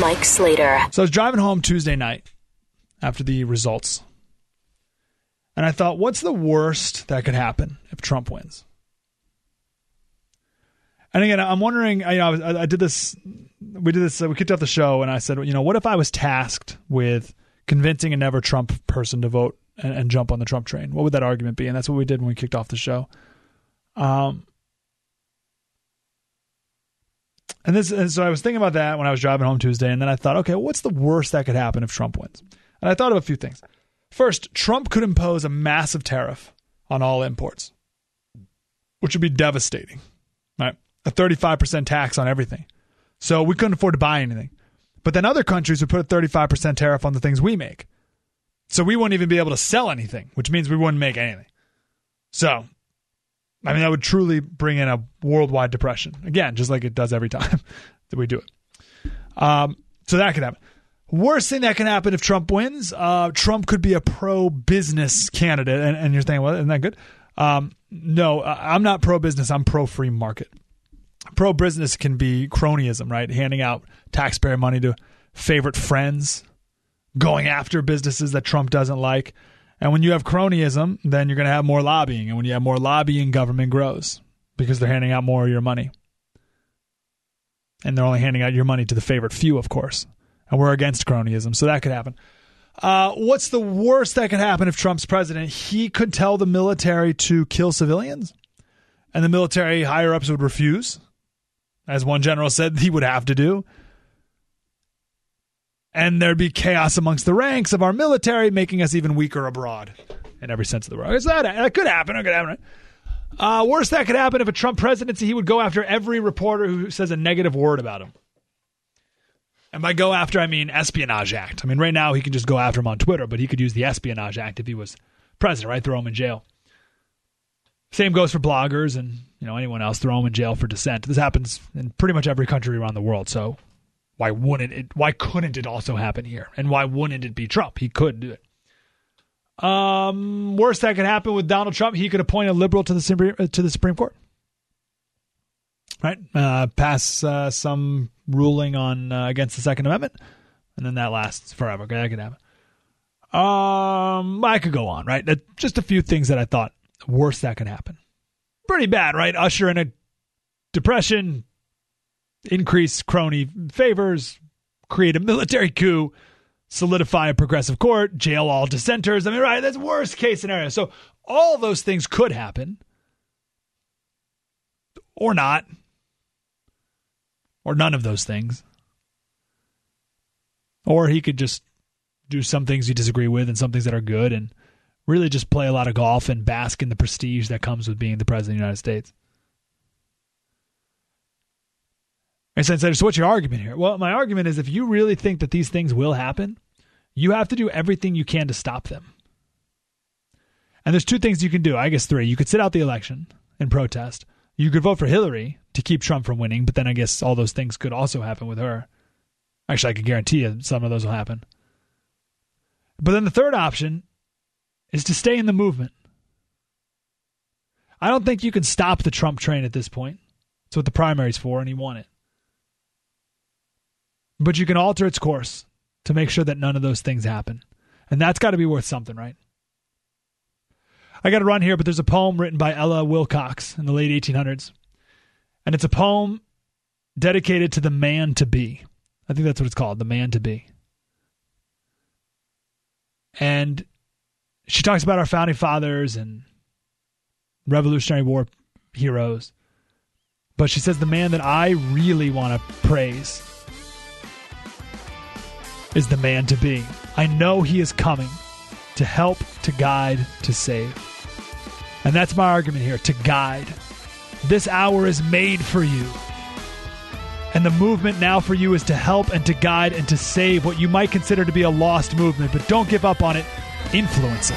Mike Slater. So I was driving home Tuesday night after the results, and I thought, what's the worst that could happen if Trump wins? And again, I'm wondering, I did this, we kicked off the show, and I said, what if I was tasked with convincing a never Trump person to vote and jump on the Trump train? What would that argument be? And that's what we did when we kicked off the show. And so I was thinking about that when I was driving home Tuesday, and then I thought, okay, what's the worst that could happen if Trump wins? And I thought of a few things. First, Trump could impose a massive tariff on all imports, which would be devastating, right? A 35% tax on everything. So we couldn't afford to buy anything. But then other countries would put a 35% tariff on the things we make. So we wouldn't even be able to sell anything, which means we wouldn't make anything. So I mean, that would truly bring in a worldwide depression. Again, just like it does every time that we do it. So that could happen. Worst thing that can happen if Trump wins, Trump could be a pro-business candidate. And you're thinking, well, isn't that good? No, I'm not pro-business. I'm pro-free market. Pro-business can be cronyism, right? Handing out taxpayer money to favorite friends, going after businesses that Trump doesn't like. And when you have cronyism, then you're going to have more lobbying. And when you have more lobbying, government grows because they're handing out more of your money. And they're only handing out your money to the favorite few, of course. And we're against cronyism, so that could happen. What's the worst that could happen if Trump's president? He could tell the military to kill civilians, and the military higher-ups would refuse. As one general said, he would have to do. And there'd be chaos amongst the ranks of our military, making us even weaker abroad in every sense of the word. That could happen. It could happen. Worst that could happen, if a Trump presidency, he would go after every reporter who says a negative word about him. And by go after, I mean Espionage Act. I mean, right now he can just go after him on Twitter, but he could use the Espionage Act if he was president, right? Throw him in jail. Same goes for bloggers and anyone else. Throw him in jail for dissent. This happens in pretty much every country around the world, so why couldn't it also happen here? And why wouldn't it be Trump? He could do it. Worst that could happen with Donald Trump, he could appoint a liberal to the Supreme Court. Right? Pass some ruling on against the Second Amendment, and then that lasts forever. Okay, that could happen. I could go on, right? Just a few things that I thought worst that could happen. Pretty bad, right? Usher in a depression, increase crony favors, create a military coup, solidify a progressive court, jail all dissenters. I mean, right, that's worst case scenario. So all those things could happen or not, or none of those things. Or he could just do some things you disagree with and some things that are good, and really just play a lot of golf and bask in the prestige that comes with being the president of the United States. So what's your argument here? Well, my argument is, if you really think that these things will happen, you have to do everything you can to stop them. And there's two things you can do. I guess three. You could sit out the election and protest. You could vote for Hillary to keep Trump from winning, but then I guess all those things could also happen with her. Actually, I can guarantee you some of those will happen. But then the third option is to stay in the movement. I don't think you can stop the Trump train at this point. It's what the primary's for, and he won it. But you can alter its course to make sure that none of those things happen. And that's got to be worth something, right? I got to run here, but there's a poem written by Ella Wilcox in the late 1800s. And it's a poem dedicated to the man to be. I think that's what it's called, the man to be. And she talks about our founding fathers and Revolutionary War heroes. But she says, the man that I really want to praise is the man to be. I know he is coming to help, to guide, to save. And that's my argument here, to guide. This hour is made for you. And the movement now for you is to help and to guide and to save what you might consider to be a lost movement. But don't give up on it. Influence it.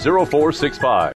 0465